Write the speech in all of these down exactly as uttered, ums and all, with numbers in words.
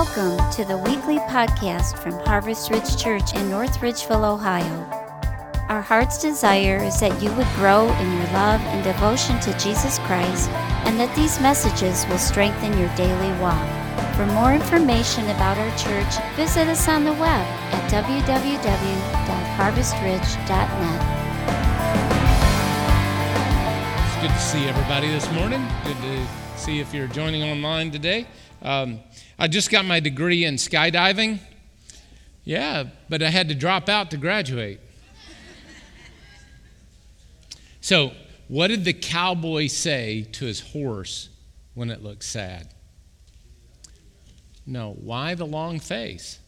Welcome to the weekly podcast from Harvest Ridge Church in North Ridgeville, Ohio. Our heart's desire is that you would grow in your love and devotion to Jesus Christ, and that these messages will strengthen your daily walk. For more information about our church, visit us on the web at w w w dot harvest ridge dot net. It's good to see everybody this morning. Good to see if you're joining online today. Um, I just got my degree in skydiving. Yeah, but I had to drop out to graduate. So, what did the cowboy say to his horse when it looked sad? No, why the long face?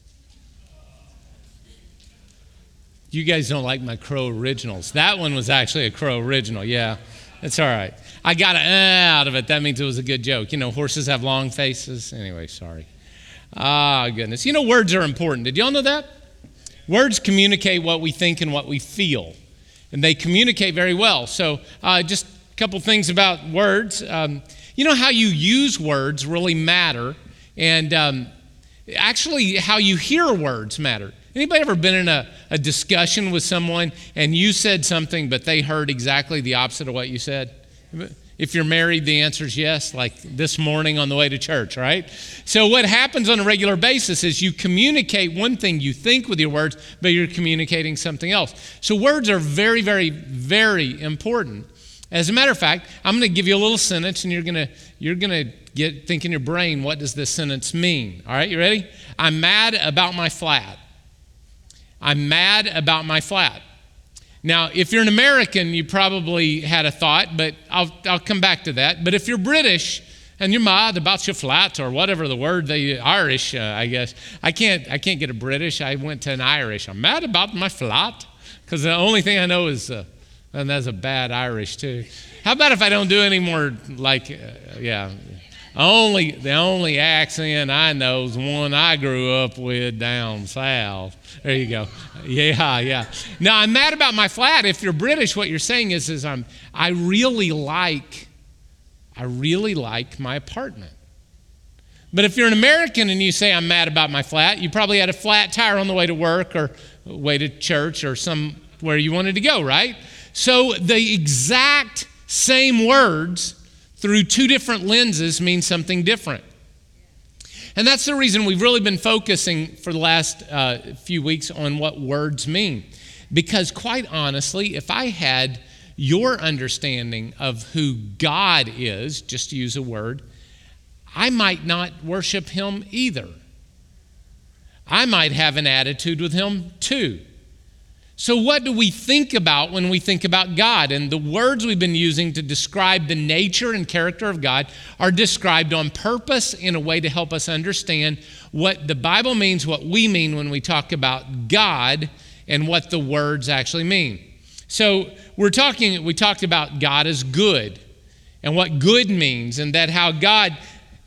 You guys don't like my Crow originals. That one was actually a Crow original, yeah. It's all right. I got an uh, out of it. That means it was a good joke. You know, horses have long faces. Anyway, sorry. Ah, goodness. You know, words are important. Did y'all know that? Words communicate what we think and what we feel, and they communicate very well. So uh, just a couple things about words. Um, you know, how you use words really matter, and um, actually how you hear words matter. Anybody ever been in a, a discussion with someone and you said something, but they heard exactly the opposite of what you said? If you're married, the answer is yes, like this morning on the way to church, right? So what happens on a regular basis is you communicate one thing you think with your words, but you're communicating something else. So words are very, very, very important. As a matter of fact, I'm going to give you a little sentence, and you're going to you're going to get think in your brain, what does this sentence mean? All right, you ready? I'm mad about my flat. I'm mad about my flat. Now, if you're an American, you probably had a thought, but I'll I'll come back to that. But if you're British and you're mad about your flat or whatever the word they Irish, uh, I guess I can't I can't get a British. I went to an Irish. I'm mad about my flat because the only thing I know is, uh, and that's a bad Irish too. How about if I don't do any more like, uh, yeah. Only the only accent I know is one I grew up with down south. There you go. Yeah, yeah. Now, I'm mad about my flat. If you're British, what you're saying is, is I'm I really like I really like my apartment. But if you're an American and you say I'm mad about my flat, you probably had a flat tire on the way to work or way to church or somewhere you wanted to go, right? So the exact same words through two different lenses means something different. And that's the reason we've really been focusing for the last uh, few weeks on what words mean. Because quite honestly, if I had your understanding of who God is, just to use a word, I might not worship him either. I might have an attitude with him too. So what do we think about when we think about God? And the words we've been using to describe the nature and character of God are described on purpose in a way to help us understand what the Bible means, what we mean when we talk about God, and what the words actually mean. So we're talking, we talked about God as good and what good means, and that how God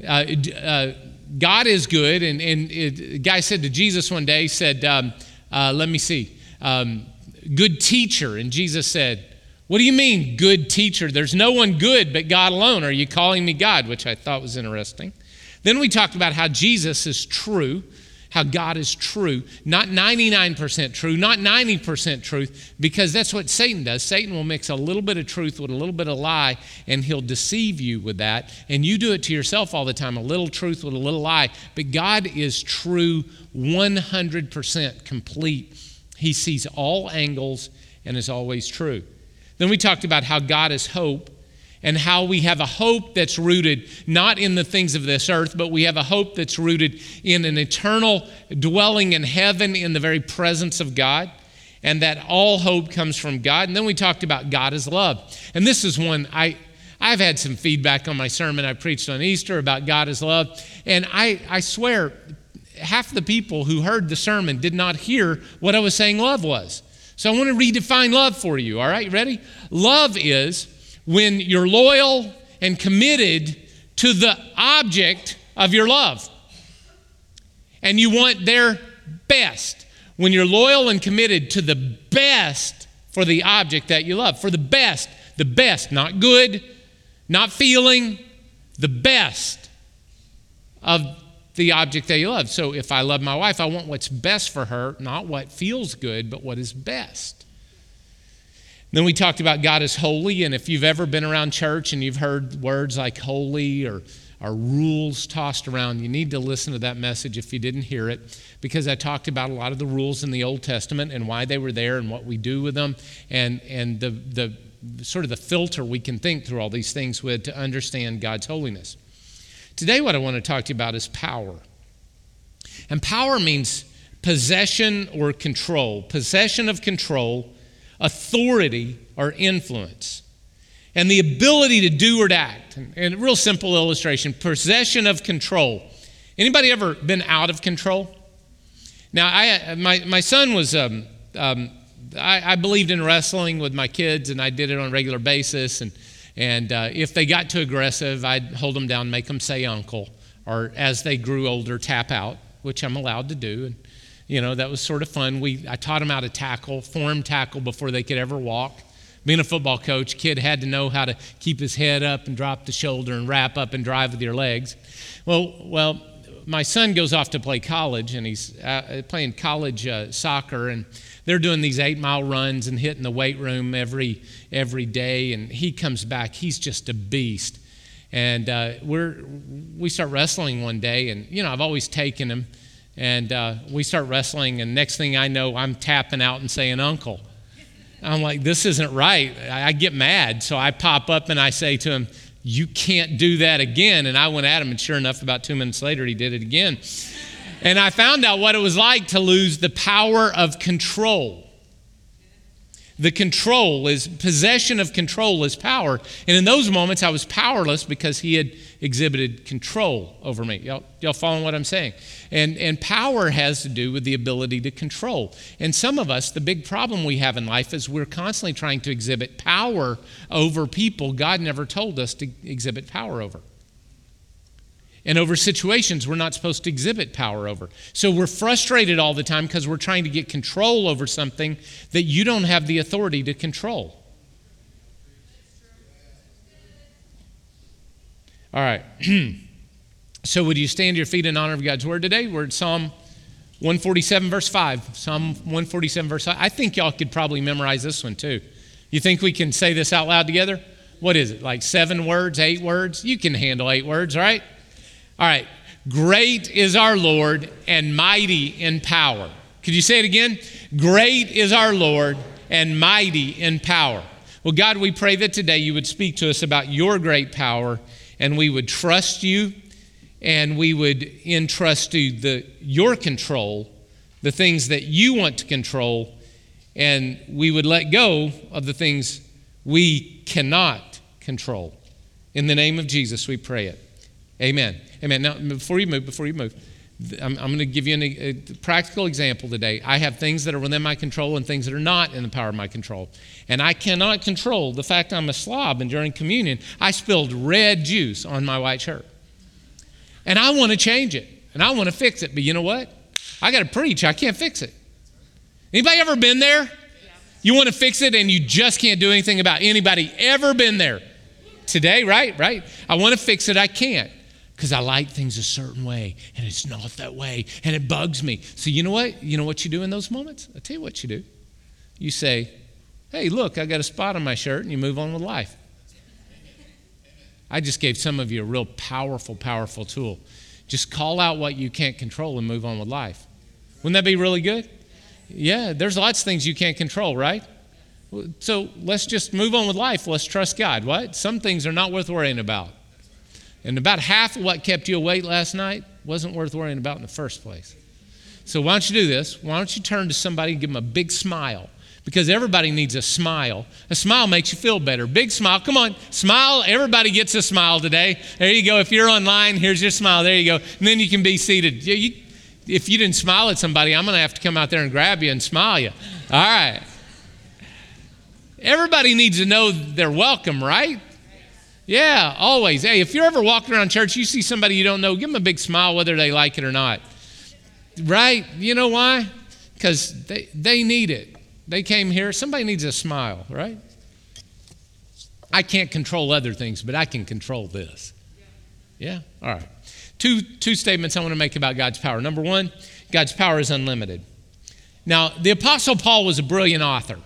uh, uh, God is good. And, and it, a guy said to Jesus one day, he said, um, uh, let me see. Um, good teacher. And Jesus said, what do you mean, good teacher? There's no one good but God alone. Are you calling me God? Which I thought was interesting. Then we talked about how Jesus is true, how God is true, not ninety-nine percent true, not ninety percent truth, because that's what Satan does. Satan will mix a little bit of truth with a little bit of lie, and he'll deceive you with that. And you do it to yourself all the time, a little truth with a little lie. But God is true, one hundred percent complete. He sees all angles and is always true. Then we talked about how God is hope and how we have a hope that's rooted not in the things of this earth, but we have a hope that's rooted in an eternal dwelling in heaven in the very presence of God, and that all hope comes from God. And then we talked about God is love. And this is one, I, I've had some feedback on my sermon I preached on Easter about God is love. And I, I swear, half the people who heard the sermon did not hear what I was saying love was. So I want to redefine love for you, all right? You ready? Love is when you're loyal and committed to the object of your love, and you want their best. When you're loyal and committed to the best for the object that you love, for the best, the best, not good, not feeling, the best of the object they love. So if I love my wife, I want what's best for her, not what feels good, but what is best. Then we talked about God is holy, and if you've ever been around church and you've heard words like holy or, or rules tossed around, you need to listen to that message if you didn't hear it, because I talked about a lot of the rules in the Old Testament and why they were there and what we do with them, and, and the, the sort of the filter we can think through all these things with to understand God's holiness. Today what I want to talk to you about is power. And power means possession or control, possession of control, authority or influence, and the ability to do or to act. And a real simple illustration, possession of control. Anybody ever been out of control? Now, I my, my son was... Um, um, I, I believed in wrestling with my kids, and I did it on a regular basis. And and uh, if they got too aggressive, I'd hold them down, make them say uncle, or as they grew older, tap out, which I'm allowed to do. And you know, that was sort of fun. We I taught them how to tackle, form tackle before they could ever walk. Being a football coach, kid had to know how to keep his head up and drop the shoulder and wrap up and drive with your legs. Well, well, my son goes off to play college, and he's uh, playing college uh, soccer, and they're doing these eight-mile runs and hitting the weight room every every day, and he comes back. He's just a beast. And uh, we're we start wrestling one day, and, you know, I've always taken him, and uh, we start wrestling, and next thing I know, I'm tapping out and saying uncle. I'm like, this isn't right. I get mad, so I pop up and I say to him, you can't do that again. And I went at him, and sure enough, about two minutes later, he did it again. And I found out what it was like to lose the power of control. The control is, possession of control is power. And in those moments, I was powerless because he had exhibited control over me. Y'all, y'all following what I'm saying? And, and power has to do with the ability to control. And some of us, the big problem we have in life is we're constantly trying to exhibit power over people God never told us to exhibit power over. And over situations we're not supposed to exhibit power over. So we're frustrated all the time because we're trying to get control over something that you don't have the authority to control. All right. So would you stand to your feet in honor of God's word today? We're at Psalm one forty-seven, verse five. Psalm one forty-seven, verse five. I think y'all could probably memorize this one too. You think we can say this out loud together? What is it, like seven words, eight words? You can handle eight words, right? All right, great is our Lord and mighty in power. Could you say it again? Great is our Lord and mighty in power. Well, God, we pray that today you would speak to us about your great power, and we would trust you, and we would entrust to the, your control, the things that you want to control, and we would let go of the things we cannot control. In the name of Jesus, we pray it. Amen. Amen. Now, before you move, before you move, I'm, I'm going to give you an, a practical example today. I have things that are within my control and things that are not in the power of my control. And I cannot control the fact I'm a slob, and during communion, I spilled red juice on my white shirt. And I want to change it, and I want to fix it. But you know what? I got to preach. I can't fix it. Anybody ever been there? Yeah. You want to fix it, and you just can't do anything about it. Anybody ever been there? Today, right? Right? I want to fix it. I can't. Because I like things a certain way, and it's not that way, and it bugs me. So you know what? You know what you do in those moments? I'll tell you what you do. You say, hey, look, I got a spot on my shirt, and you move on with life. I just gave some of you a real powerful, powerful tool. Just call out what you can't control and move on with life. Wouldn't that be really good? Yeah, there's lots of things you can't control, right? So let's just move on with life. Let's trust God. What? Some things are not worth worrying about. And about half of what kept you awake last night wasn't worth worrying about in the first place. So why don't you do this? Why don't you turn to somebody and give them a big smile? Because everybody needs a smile. A smile makes you feel better. Big smile. Come on, smile. Everybody gets a smile today. There you go. If you're online, here's your smile. There you go. And then you can be seated. You, you, if you didn't smile at somebody, I'm going to have to come out there and grab you and smile you. All right. Everybody needs to know they're welcome, right? Yeah, always. Hey, if you're ever walking around church, you see somebody you don't know, give them a big smile whether they like it or not. Right? You know why? Because they, they need it. They came here. Somebody needs a smile, right? I can't control other things, but I can control this. Yeah? All right. Two, two statements I want to make about God's power. Number one, God's power is unlimited. Now, the Apostle Paul was a brilliant author.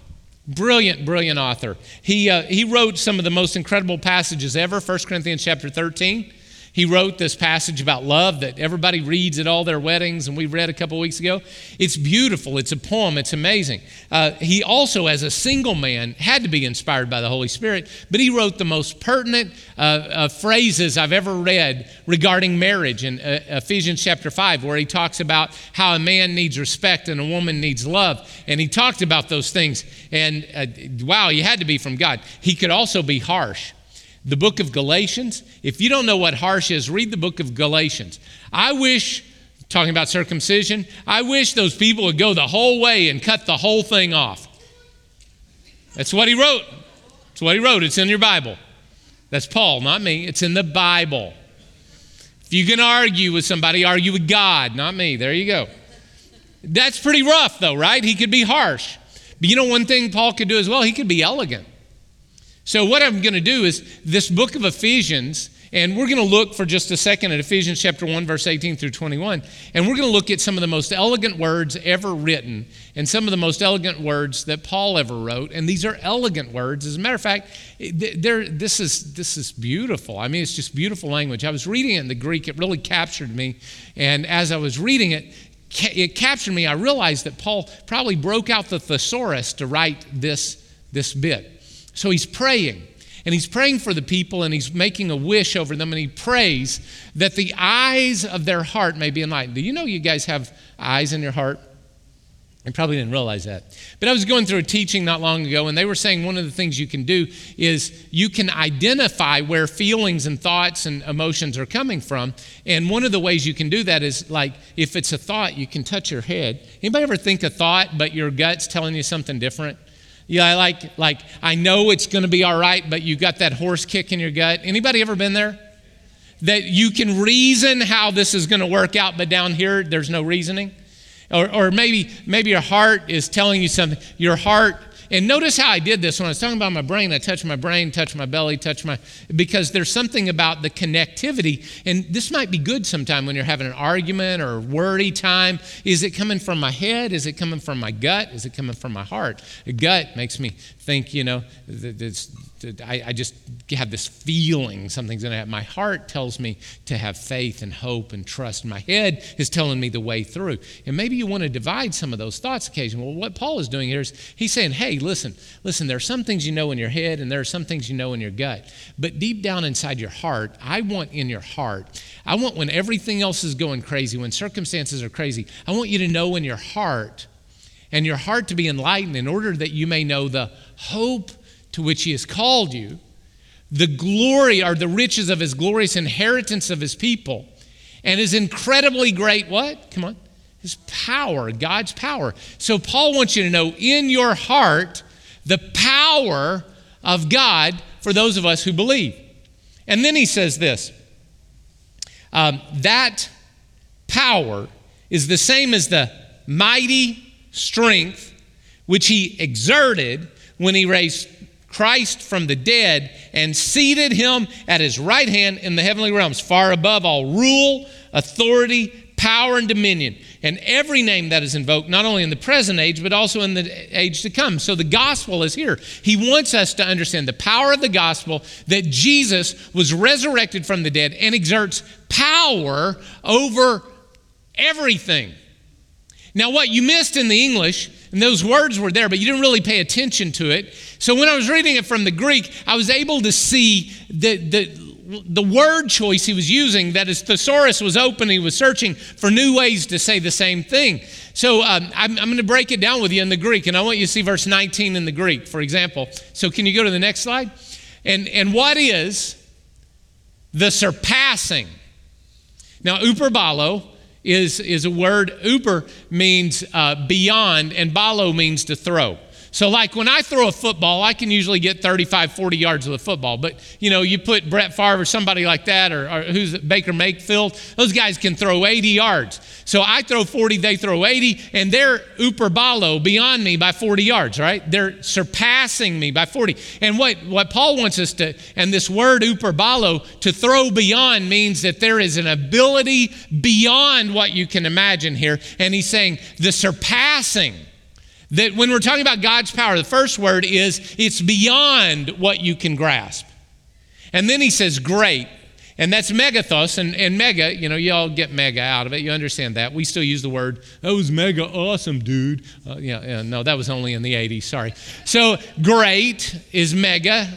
Brilliant, brilliant author. He, uh, he wrote some of the most incredible passages ever. First Corinthians chapter thirteen. He wrote this passage about love that everybody reads at all their weddings, and we read a couple weeks ago. It's beautiful. It's a poem. It's amazing. Uh, he also, as a single man, had to be inspired by the Holy Spirit, but he wrote the most pertinent uh, uh, phrases I've ever read regarding marriage in uh, Ephesians chapter five, where he talks about how a man needs respect and a woman needs love. And he talked about those things. And uh, wow, you had to be from God. He could also be harsh. The book of Galatians, if you don't know what harsh is, read the book of Galatians. I wish, talking about circumcision, I wish those people would go the whole way and cut the whole thing off. That's what he wrote. That's what he wrote. It's in your Bible. That's Paul, not me. It's in the Bible. If you can argue with somebody, argue with God, not me. There you go. That's pretty rough though, right? He could be harsh. But you know one thing Paul could do as well? He could be elegant. So what I'm going to do is this book of Ephesians, and we're going to look for just a second at Ephesians chapter one, verse eighteen through twenty-one, and we're going to look at some of the most elegant words ever written and some of the most elegant words that Paul ever wrote, and these are elegant words. As a matter of fact, this is, this is beautiful. I mean, it's just beautiful language. I was reading it in the Greek. It really captured me, and as I was reading it, it captured me. I realized that Paul probably broke out the thesaurus to write this, this bit. So he's praying, and he's praying for the people, and he's making a wish over them, and he prays that the eyes of their heart may be enlightened. Do you know you guys have eyes in your heart? I probably didn't realize that. But I was going through a teaching not long ago, and they were saying one of the things you can do is you can identify where feelings and thoughts and emotions are coming from, and one of the ways you can do that is, like, if it's a thought, you can touch your head. Anybody ever think a thought, but your gut's telling you something different? Yeah, like, like I know it's going to be all right, but you got that horse kick in your gut. Anybody ever been there? That you can reason how this is going to work out, but down here, there's no reasoning. Or, or maybe, maybe your heart is telling you something. Your heart, and notice how I did this when I was talking about my brain. I touched my brain, touched my belly, touched my, because there's something about the connectivity. And this might be good sometime when you're having an argument or worry time. Is it coming from my head? Is it coming from my gut? Is it coming from my heart? The gut makes me think, you know, this, I, I just have this feeling something's going to happen. My heart tells me to have faith and hope and trust. My head is telling me the way through. And maybe you want to divide some of those thoughts occasionally. Well, what Paul is doing here is he's saying, hey, listen, listen, there are some things you know in your head and there are some things you know in your gut. But deep down inside your heart, I want in your heart, I want when everything else is going crazy, when circumstances are crazy, I want you to know in your heart and your heart to be enlightened in order that you may know the hope to which he has called you, the glory or the riches of his glorious inheritance of his people, and his incredibly great what? Come on. His power, God's power. So Paul wants you to know in your heart the power of God for those of us who believe. And then he says this, um, that power is the same as the mighty strength which he exerted when he raised Christ from the dead and seated him at his right hand in the heavenly realms, far above all rule, authority, power, and dominion, and every name that is invoked, not only in the present age, but also in the age to come. So the gospel is here. He wants us to understand the power of the gospel, that Jesus was resurrected from the dead and exerts power over everything. Now, what you missed in the English, and those words were there, but you didn't really pay attention to it. So when I was reading it from the Greek, I was able to see the, the the word choice he was using, that his thesaurus was open. He was searching for new ways to say the same thing. So um, I'm, I'm going to break it down with you in the Greek, and I want you to see verse nineteen in the Greek, for example. So can you go to the next slide? And, and what is the surpassing? Now, uperbalo is, is a word. Uper means uh, beyond, and balo means to throw. So like when I throw a football, I can usually get thirty-five, forty yards of the football. But, you know, you put Brett Favre or somebody like that, or, or who's Baker Mayfield, those guys can throw eighty yards. So I throw forty, they throw eighty, and they're uper ballo beyond me by forty yards, right? They're surpassing me by forty. And what, what Paul wants us to, and this word uper ballo, to throw beyond, means that there is an ability beyond what you can imagine here. And he's saying the surpassing. That when we're talking about God's power, the first word is it's beyond what you can grasp. And then he says great, and that's megathos, and, and mega, you know, y'all get mega out of it. You understand that. We still use the word, that was mega awesome, dude. Uh, yeah, yeah, no, that was only in the eighties, sorry. So great is mega,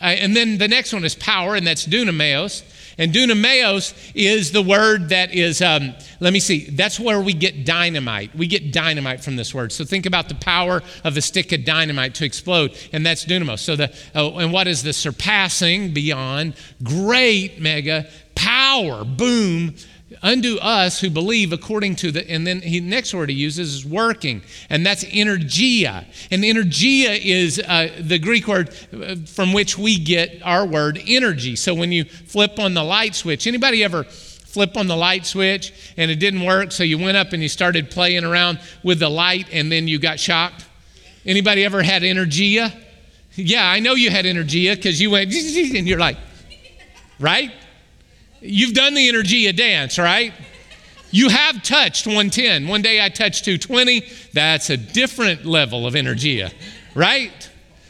uh, and then the next one is power, and that's dunameos. And dunameos is the word that is, um, let me see, that's where we get dynamite. We get dynamite from this word. So think about the power of a stick of dynamite to explode, and that's dunamos. So the, oh, and what is the surpassing, beyond, great, mega, power, boom, unto us who believe according to the, and then the next word he uses is working, and that's energia. And energia is uh, the Greek word from which we get our word energy. So when you flip on the light switch, anybody ever flip on the light switch and it didn't work, so you went up and you started playing around with the light and then you got shocked? Anybody ever had energia? Yeah, I know you had energia because you went, and you're like, right? You've done the energia dance, right? You have touched one ten. One day I touched two twenty. That's a different level of energia, right?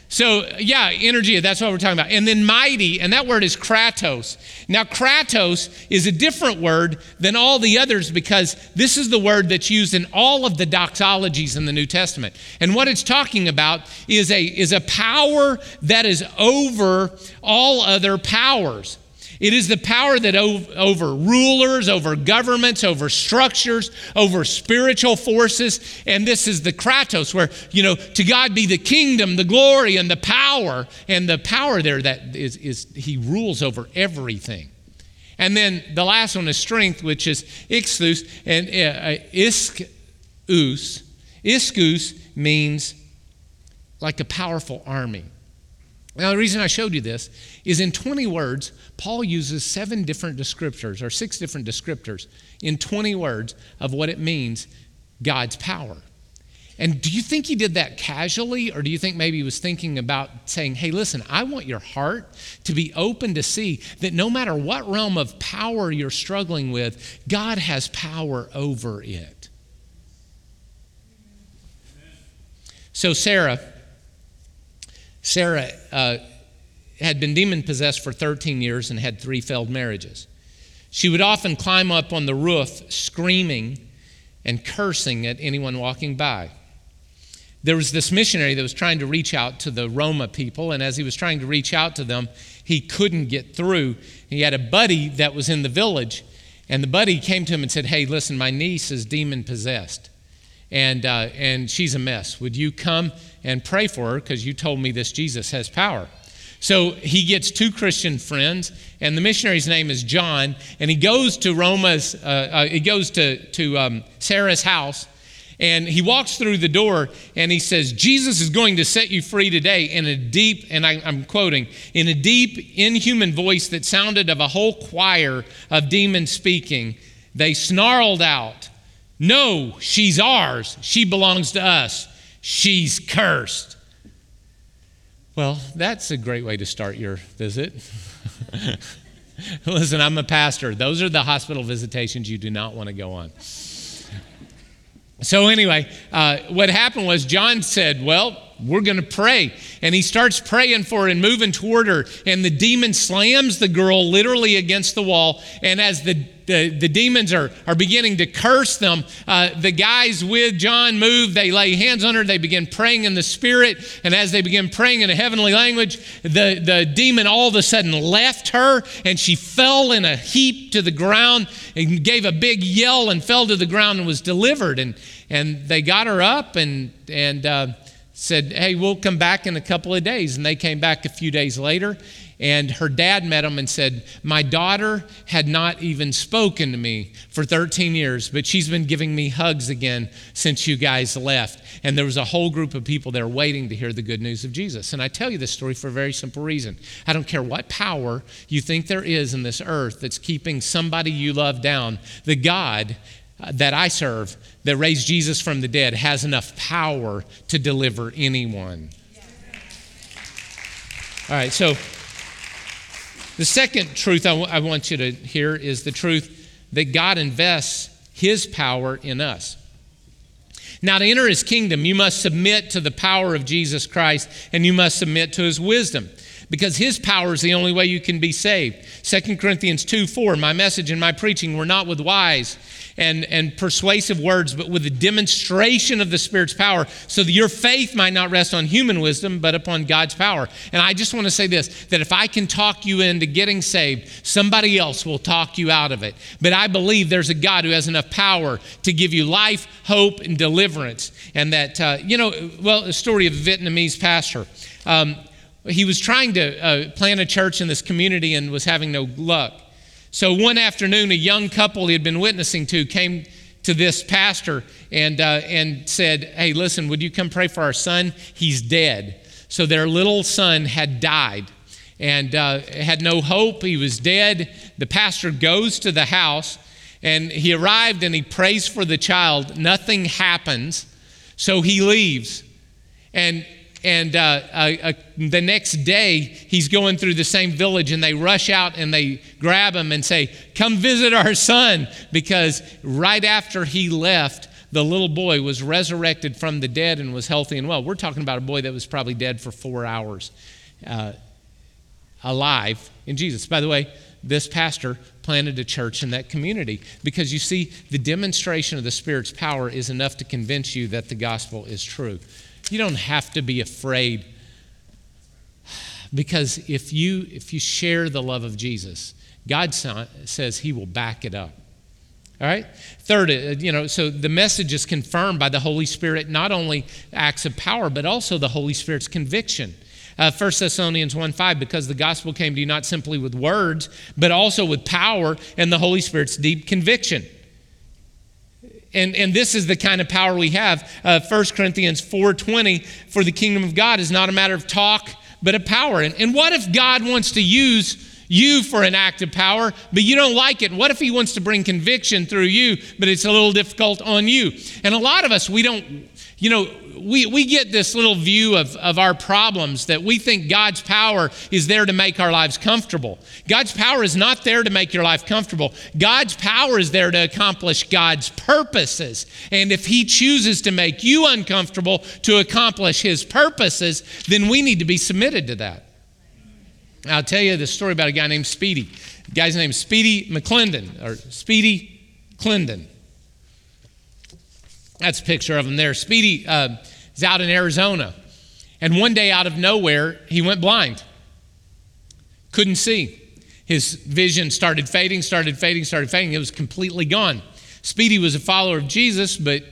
So yeah, energia, that's what we're talking about. And then mighty, and that word is kratos. Now kratos is a different word than all the others because this is the word that's used in all of the doxologies in the New Testament. And what it's talking about is a, is a power that is over all other powers. It is the power that over rulers, over governments, over structures, over spiritual forces. And this is the kratos where, you know, to God be the kingdom, the glory, and the power. And the power there that is, is he rules over everything. And then the last one is strength, which is ichthus. And uh, ischus. Ischus means like a powerful army. Now, the reason I showed you this is in twenty words, Paul uses seven different descriptors or six different descriptors in twenty words of what it means, God's power. And do you think he did that casually, or do you think maybe he was thinking about saying, hey, listen, I want your heart to be open to see that no matter what realm of power you're struggling with, God has power over it. So Sarah... Sarah uh, had been demon-possessed for thirteen years and had three failed marriages. She would often climb up on the roof screaming and cursing at anyone walking by. There was this missionary that was trying to reach out to the Roma people, and as he was trying to reach out to them, he couldn't get through. He had a buddy that was in the village, and the buddy came to him and said, hey, listen, my niece is demon-possessed, and, uh, and she's a mess. Would you come and pray for her, because you told me this Jesus has power? So he gets two Christian friends, and the missionary's name is John, and he goes to Roma's, uh, uh, he goes to, to um, Sarah's house, and he walks through the door, and he says, Jesus is going to set you free today in a deep, and I, I'm quoting, in a deep, inhuman voice that sounded of a whole choir of demons speaking. They snarled out, no, she's ours, she belongs to us. She's cursed. Well, that's a great way to start your visit. Listen, I'm a pastor. Those are the hospital visitations you do not want to go on. So anyway, uh, what happened was John said, well, we're going to pray. And he starts praying for her and moving toward her. And the demon slams the girl literally against the wall. And as the The, the demons are, are beginning to curse them. Uh, the guys with John move. They lay hands on her. They begin praying in the Spirit. And as they begin praying in a heavenly language, the, the demon all of a sudden left her, and she fell in a heap to the ground and gave a big yell and fell to the ground and was delivered. And, and they got her up and, and uh, said, hey, we'll come back in a couple of days. And they came back a few days later. and her dad met him and said, my daughter had not even spoken to me for thirteen years, but she's been giving me hugs again since you guys left. And there was a whole group of people there waiting to hear the good news of Jesus. And I tell you this story for a very simple reason. I don't care what power you think there is in this earth that's keeping somebody you love down. The God that I serve, that raised Jesus from the dead, has enough power to deliver anyone. All right, so the second truth I, w- I want you to hear is the truth that God invests his power in us. Now, to enter his kingdom, you must submit to the power of Jesus Christ, and you must submit to his wisdom, because his power is the only way you can be saved. Second Corinthians two four, my message and my preaching were not with wise and, and persuasive words, but with the demonstration of the Spirit's power, so that your faith might not rest on human wisdom, but upon God's power. And I just want to say this, that if I can talk you into getting saved, somebody else will talk you out of it. But I believe there's a God who has enough power to give you life, hope, and deliverance. And that, uh, you know, well, the story of a Vietnamese pastor. Um, He was trying to uh, plant a church in this community and was having no luck. So one afternoon, a young couple he had been witnessing to came to this pastor and, uh, and said, hey, listen, would you come pray for our son? He's dead. So their little son had died and uh, had no hope. He was dead. The pastor goes to the house, and he arrived and he prays for the child. Nothing happens. So he leaves. And And uh, uh, the next day, he's going through the same village, and they rush out and they grab him and say, come visit our son, because right after he left, the little boy was resurrected from the dead and was healthy and well. We're talking about a boy that was probably dead for four hours, uh, alive in Jesus. By the way, this pastor planted a church in that community, because you see, the demonstration of the Spirit's power is enough to convince you that the gospel is true. You don't have to be afraid, because if you if you share the love of Jesus, God says he will back it up. All right? Third, you know, so the message is confirmed by the Holy Spirit, not only acts of power, but also the Holy Spirit's conviction. Uh, First Thessalonians one five, because the gospel came to you not simply with words, but also with power and the Holy Spirit's deep conviction. And, and this is the kind of power we have. Uh, First Corinthians four twenty, for the kingdom of God is not a matter of talk, but of power. And, and what if God wants to use you for an act of power, but you don't like it? What if he wants to bring conviction through you, but it's a little difficult on you? And a lot of us, we don't, you know, we, we get this little view of, of our problems that we think God's power is there to make our lives comfortable. God's power is not there to make your life comfortable. God's power is there to accomplish God's purposes. And if he chooses to make you uncomfortable to accomplish his purposes, then we need to be submitted to that. I'll tell you the story about a guy named Speedy. The guy's name is Speedy McClendon, or Speedy Clendon. That's a picture of him there. Speedy uh, is out in Arizona. And one day, out of nowhere, he went blind. Couldn't see. His vision started fading, started fading, started fading. It was completely gone. Speedy was a follower of Jesus, but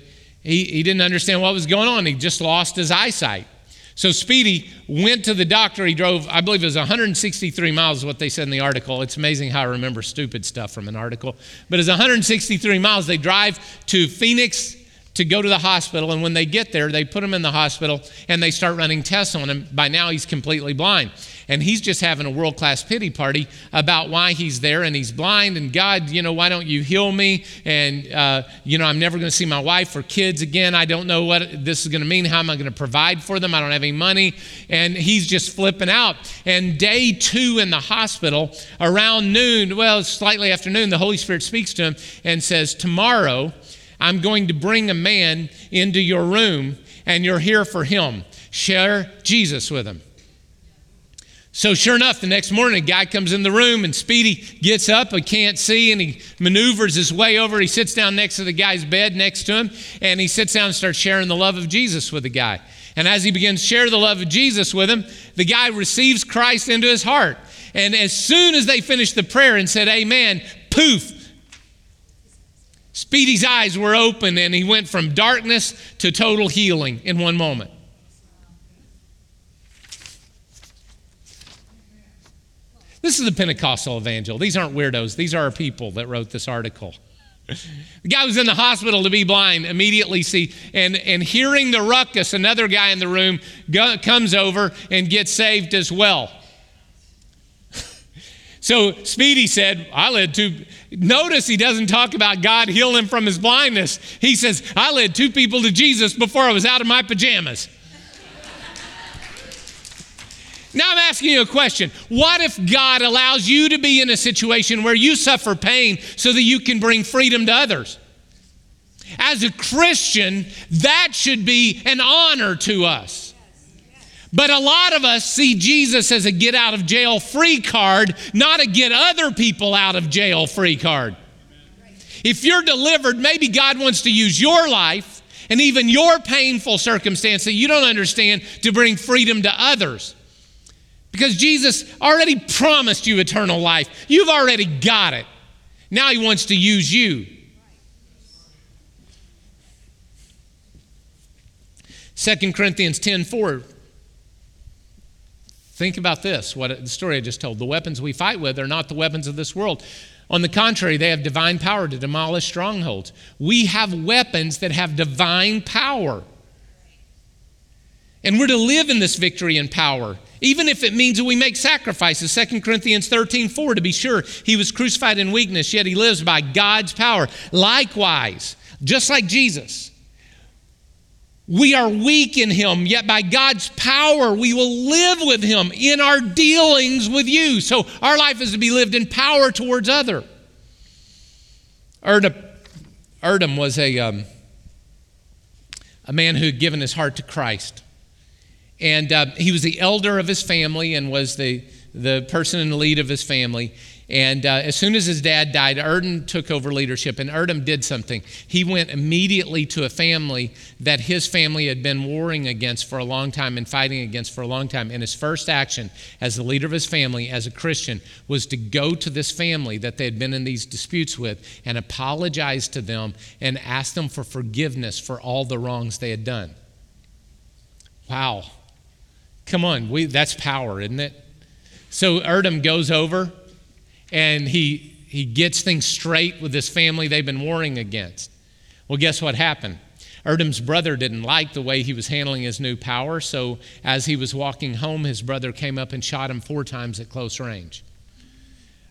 he, he didn't understand what was going on. He just lost his eyesight. So Speedy went to the doctor. He drove, I believe it was one hundred sixty-three miles is what they said in the article. It's amazing how I remember stupid stuff from an article. But it's one hundred sixty-three miles. They drive to Phoenix to go to the hospital. And when they get there, they put him in the hospital and they start running tests on him. By now, he's completely blind. And he's just having a world-class pity party about why he's there and he's blind. And God, you know, why don't you heal me? And, uh, you know, I'm never going to see my wife or kids again. I don't know what this is going to mean. How am I going to provide for them? I don't have any money. And he's just flipping out. And day two in the hospital, around noon, well, slightly after noon, the Holy Spirit speaks to him and says, tomorrow, I'm going to bring a man into your room and you're here for him. Share Jesus with him. So sure enough, the next morning, a guy comes in the room and Speedy gets up. He can't see and he maneuvers his way over. He sits down next to the guy's bed next to him and he sits down and starts sharing the love of Jesus with the guy. And as he begins to share the love of Jesus with him, the guy receives Christ into his heart. And as soon as they finished the prayer and said, amen, poof, Speedy's eyes were open and he went from darkness to total healing in one moment. This is a Pentecostal evangel. These aren't weirdos. These are people that wrote this article. The guy was in the hospital to be blind, immediately see, and, and hearing the ruckus, another guy in the room go, comes over and gets saved as well. So Speedy said, I led two, notice he doesn't talk about God heal him from his blindness. He says, I led two people to Jesus before I was out of my pajamas. Now I'm asking you a question. What if God allows you to be in a situation where you suffer pain so that you can bring freedom to others? As a Christian, that should be an honor to us. But a lot of us see Jesus as a get out of jail free card, not a get other people out of jail free card. If you're delivered, maybe God wants to use your life and even your painful circumstance that you don't understand to bring freedom to others. Because Jesus already promised you eternal life. You've already got it. Now he wants to use you. Second Corinthians ten four. Think about this, what the story I just told. The weapons we fight with are not the weapons of this world. On the contrary, they have divine power to demolish strongholds. We have weapons that have divine power. And we're to live in this victory and power, even if it means that we make sacrifices. Second Corinthians thirteen four, to be sure, he was crucified in weakness, yet he lives by God's power. Likewise, just like Jesus, we are weak in him, yet by God's power we will live with him in our dealings with you. So our life is to be lived in power towards other. Erdem, Erdem was a, um, a man who had given his heart to Christ. And uh, he was the elder of his family and was the, the person in the lead of his family. And uh, as soon as his dad died, Erdem took over leadership, and Erdem did something. He went immediately to a family that his family had been warring against for a long time and fighting against for a long time. And his first action as the leader of his family, as a Christian, was to go to this family that they had been in these disputes with and apologize to them and ask them for forgiveness for all the wrongs they had done. Wow. Come on, we, that's power, isn't it? So Erdem goes over and he he gets things straight with this family they've been warring against. Well, guess what happened? Erdem's brother didn't like the way he was handling his new power, so as he was walking home, his brother came up and shot him four times at close range.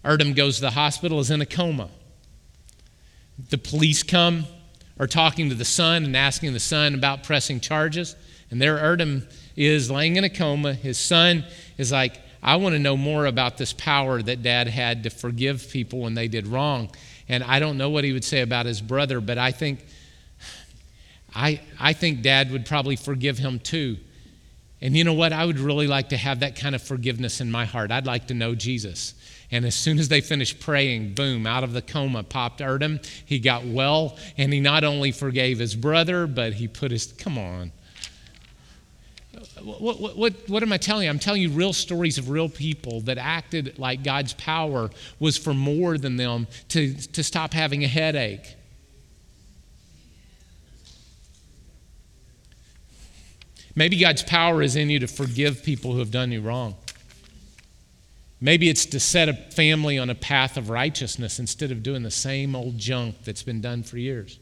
Erdem goes to the hospital, is in a coma. The police come, are talking to the son and asking the son about pressing charges, and there Erdem is laying in a coma. His son is like, I want to know more about this power that dad had to forgive people when they did wrong. And I don't know what he would say about his brother, but I think I I think dad would probably forgive him too. And you know what? I would really like to have that kind of forgiveness in my heart. I'd like to know Jesus. And as soon as they finished praying, boom, out of the coma popped Erdem. He got well, and he not only forgave his brother, but he put his, come on. What, what, what, what am I telling you? I'm telling you real stories of real people that acted like God's power was for more than them to, to stop having a headache. Maybe God's power is in you to forgive people who have done you wrong. Maybe it's to set a family on a path of righteousness instead of doing the same old junk that's been done for years.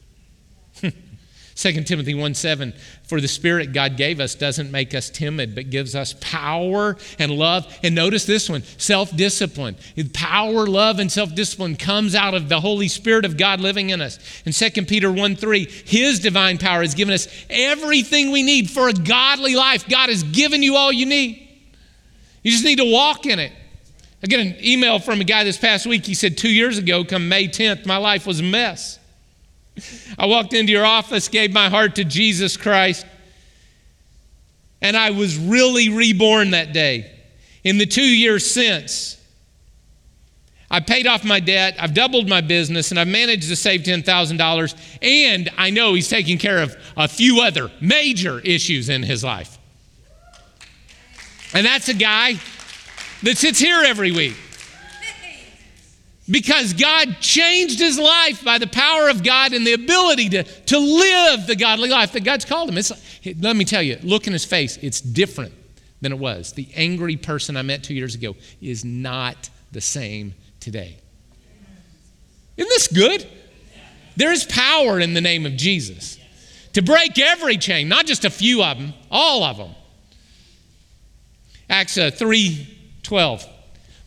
Second Timothy one seven, for the Spirit God gave us doesn't make us timid, but gives us power and love. And notice this one, self-discipline. Power, love, and self-discipline comes out of the Holy Spirit of God living in us. In Second Peter one three, his divine power has given us everything we need for a godly life. God has given you all you need. You just need to walk in it. I get an email from a guy this past week. He said, two years ago, come May tenth, my life was a mess. I walked into your office, gave my heart to Jesus Christ, and I was really reborn that day. In the two years since, I paid off my debt, I've doubled my business, and I've managed to save ten thousand dollars, and I know he's taking care of a few other major issues in his life. And that's a guy that sits here every week. Because God changed his life by the power of God and the ability to, to live the godly life that God's called him. It's, let me tell you, look in his face. It's different than it was. The angry person I met two years ago is not the same today. Isn't this good? There is power in the name of Jesus to break every chain, not just a few of them, all of them. Acts three twelve.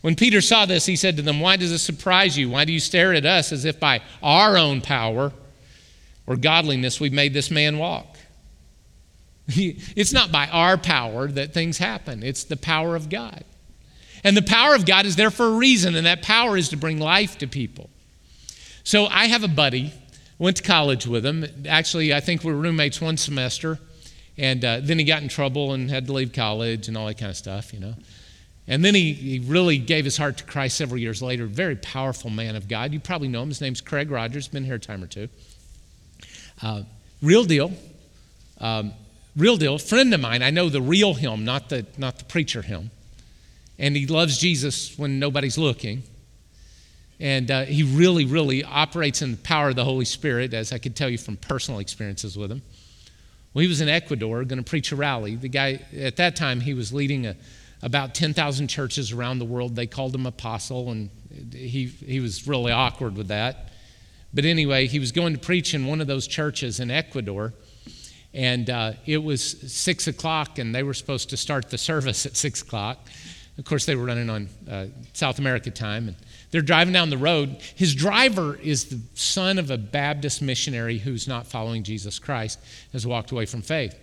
When Peter saw this, he said to them, "Why does this surprise you? Why do you stare at us as if by our own power or godliness we made this man walk?" It's not by our power that things happen. It's the power of God. And the power of God is there for a reason, and that power is to bring life to people. So I have a buddy, went to college with him. Actually, I think we were roommates one semester, and uh, then he got in trouble and had to leave college and all that kind of stuff, you know. And then he, he really gave his heart to Christ several years later. Very powerful man of God. You probably know him. His name's Craig Rogers. Been here a time or two. Uh, real deal. Um, real deal. Friend of mine. I know the real him, not the not the preacher him. And he loves Jesus when nobody's looking. And uh, he really, really operates in the power of the Holy Spirit, as I could tell you from personal experiences with him. Well, he was in Ecuador going to preach a rally. The guy, at that time, he was leading a about ten thousand churches around the world. They called him apostle, and he he was really awkward with that. But anyway, he was going to preach in one of those churches in Ecuador, and uh, it was six o'clock, and they were supposed to start the service at six o'clock. Of course, they were running on uh, South America time, and they're driving down the road. His driver is the son of a Baptist missionary who's not following Jesus Christ, has walked away from faith.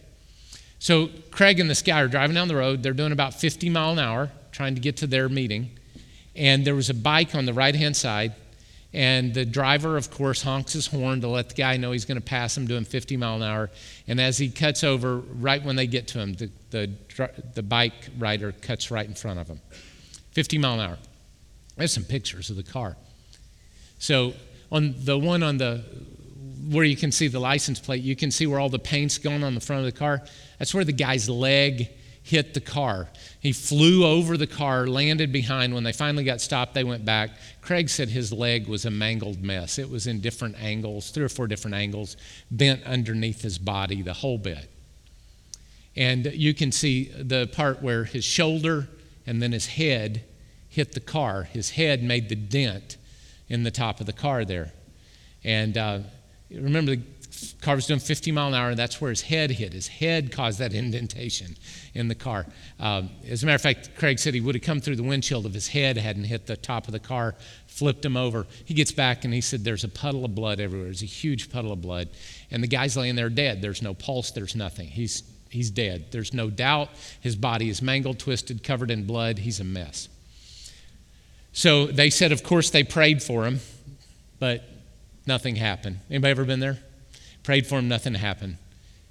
So Craig and this guy are driving down the road. They're doing about fifty miles an hour, trying to get to their meeting. And there was a bike on the right-hand side. And the driver, of course, honks his horn to let the guy know he's going to pass him doing fifty miles an hour. And as he cuts over, right when they get to him, the, the, the bike rider cuts right in front of him. fifty miles an hour. There's some pictures of the car. So on the one on the, where you can see the license plate, you can see where all the paint's gone on the front of the car. That's where the guy's leg hit the car. He flew over the car, landed behind. When they finally got stopped, they went back. Craig said his leg was a mangled mess. It was in different angles, three or four different angles, bent underneath his body, the whole bit. And you can see the part where his shoulder and then his head hit the car. His head made the dent in the top of the car there. And uh, remember, the car was doing fifty miles an hour. That's where his head hit. His head caused that indentation in the car. Um, as a matter of fact, Craig said he would have come through the windshield if his head hadn't hit the top of the car, flipped him over. He gets back and he said there's a puddle of blood everywhere. There's a huge puddle of blood. And the guy's laying there dead. There's no pulse. There's nothing. He's, he's dead. There's no doubt. His body is mangled, twisted, covered in blood. He's a mess. So they said, of course, they prayed for him, but nothing happened. Anybody ever been there? Prayed for him, nothing happened.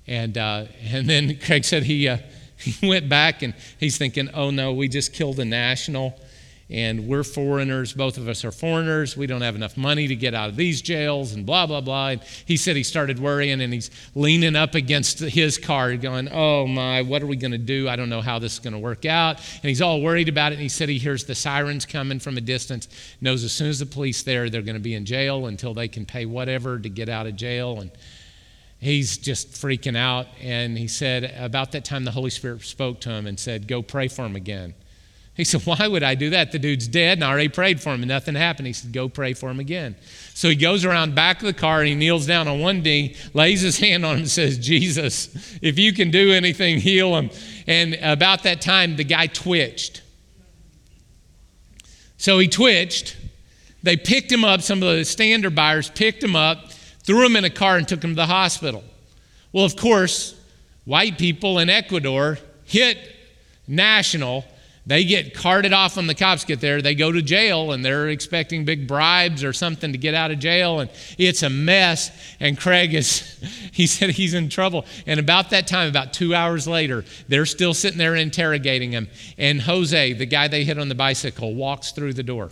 And uh, and then Craig said he, uh, he went back and he's thinking, oh no, we just killed a national and we're foreigners. Both of us are foreigners. We don't have enough money to get out of these jails and blah, blah, blah. And he said he started worrying and he's leaning up against his car going, oh my, what are we going to do? I don't know how this is going to work out. And he's all worried about it. And he said he hears the sirens coming from a distance, knows as soon as the police there, they're going to be in jail until they can pay whatever to get out of jail. And he's just freaking out, and he said, about that time the Holy Spirit spoke to him and said, go pray for him again. He said, why would I do that? The dude's dead, and I already prayed for him, and nothing happened. He said, go pray for him again. So he goes around back of the car, and he kneels down on one knee, lays his hand on him, and says, Jesus, if you can do anything, heal him. And about that time, the guy twitched. So he twitched. They picked him up. Some of the standard buyers picked him up, threw him in a car, and took him to the hospital. Well, of course, white people in Ecuador hit national. They get carted off when the cops get there. They go to jail, and they're expecting big bribes or something to get out of jail, and it's a mess. And Craig is, he said he's in trouble. And about that time, about two hours later, they're still sitting there interrogating him. And Jose, the guy they hit on the bicycle, walks through the door.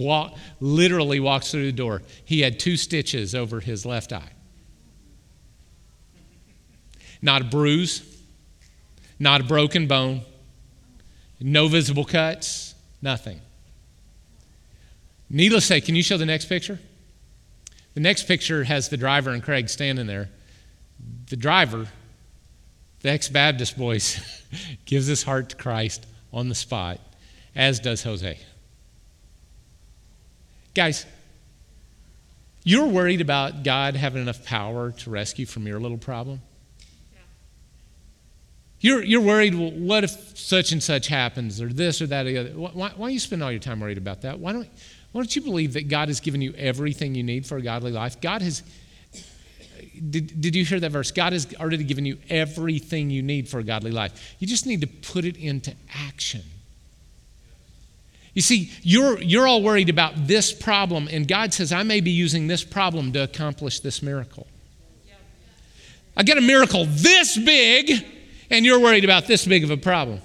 Walk, literally walks through the door. He had two stitches over his left eye. Not a bruise, not a broken bone, no visible cuts, nothing. Needless to say, can you show the next picture? The next picture has the driver and Craig standing there. The driver, the ex-Baptist boy, gives his heart to Christ on the spot. as does Jose. Guys, you're worried about God having enough power to rescue from your little problem? Yeah. You're, you're worried, well, what if such and such happens, or this or that or the other? Why, why do you spend all your time worried about that? Why don't, why don't you believe that God has given you everything you need for a godly life? God has... Did, did you hear that verse? God has already given you everything you need for a godly life. You just need to put it into action. You see, you're, you're all worried about this problem, and God says, I may be using this problem to accomplish this miracle. I got a miracle this big, and you're worried about this big of a problem.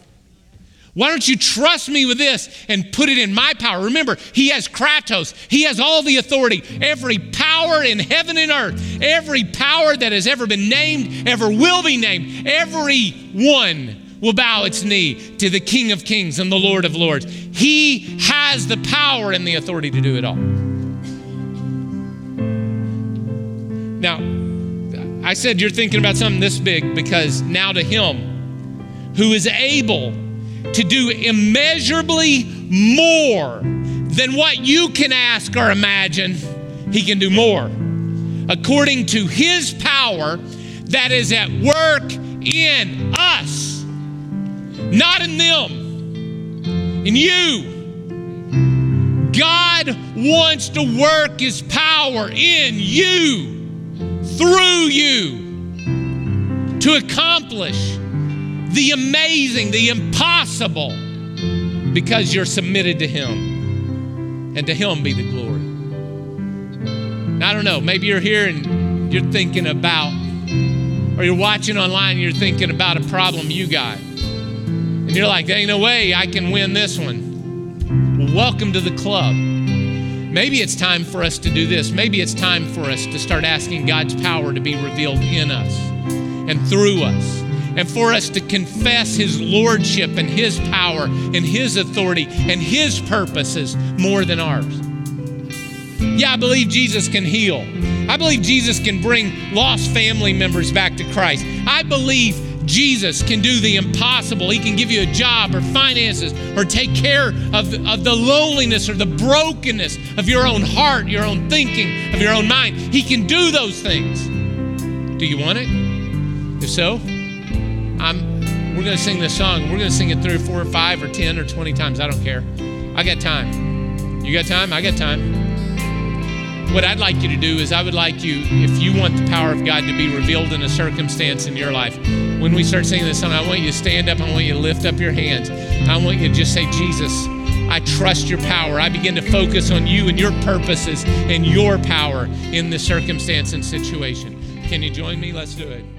Why don't you trust me with this and put it in my power? Remember, he has kratos. He has all the authority. Every power in heaven and earth, every power that has ever been named, ever will be named, every one will bow its knee to the King of Kings and the Lord of Lords. He has the power and the authority to do it all. Now, I said you're thinking about something this big because now to him who is able to do immeasurably more than what you can ask or imagine, he can do more according to his power that is at work in us, not in them, in you. God wants to work his power in you, through you, to accomplish the amazing, the impossible, because you're submitted to him. And to him be the glory. And I don't know, maybe you're here and you're thinking about, or you're watching online and you're thinking about a problem you got. And you're like, there ain't no way I can win this one. Well, welcome to the club. Maybe it's time for us to do this. Maybe it's time for us to start asking God's power to be revealed in us and through us, and for us to confess his lordship and his power and his authority and his purposes more than ours. Yeah, I believe Jesus can heal. I believe Jesus can bring lost family members back to Christ. I believe Jesus can do the impossible. He can give you a job or finances or take care of the, of the loneliness or the brokenness of your own heart, your own thinking, of your own mind. He can do those things. Do you want it? If so, I'm, we're going to sing this song. We're going to sing it three or four or five or ten or twenty times. I don't care. I got time. You got time? I got time. What I'd like you to do is I would like you, if you want the power of God to be revealed in a circumstance in your life, when we start singing this song, I want you to stand up. I want you to lift up your hands. I want you to just say, Jesus, I trust your power. I begin to focus on you and your purposes and your power in this circumstance and situation. Can you join me? Let's do it.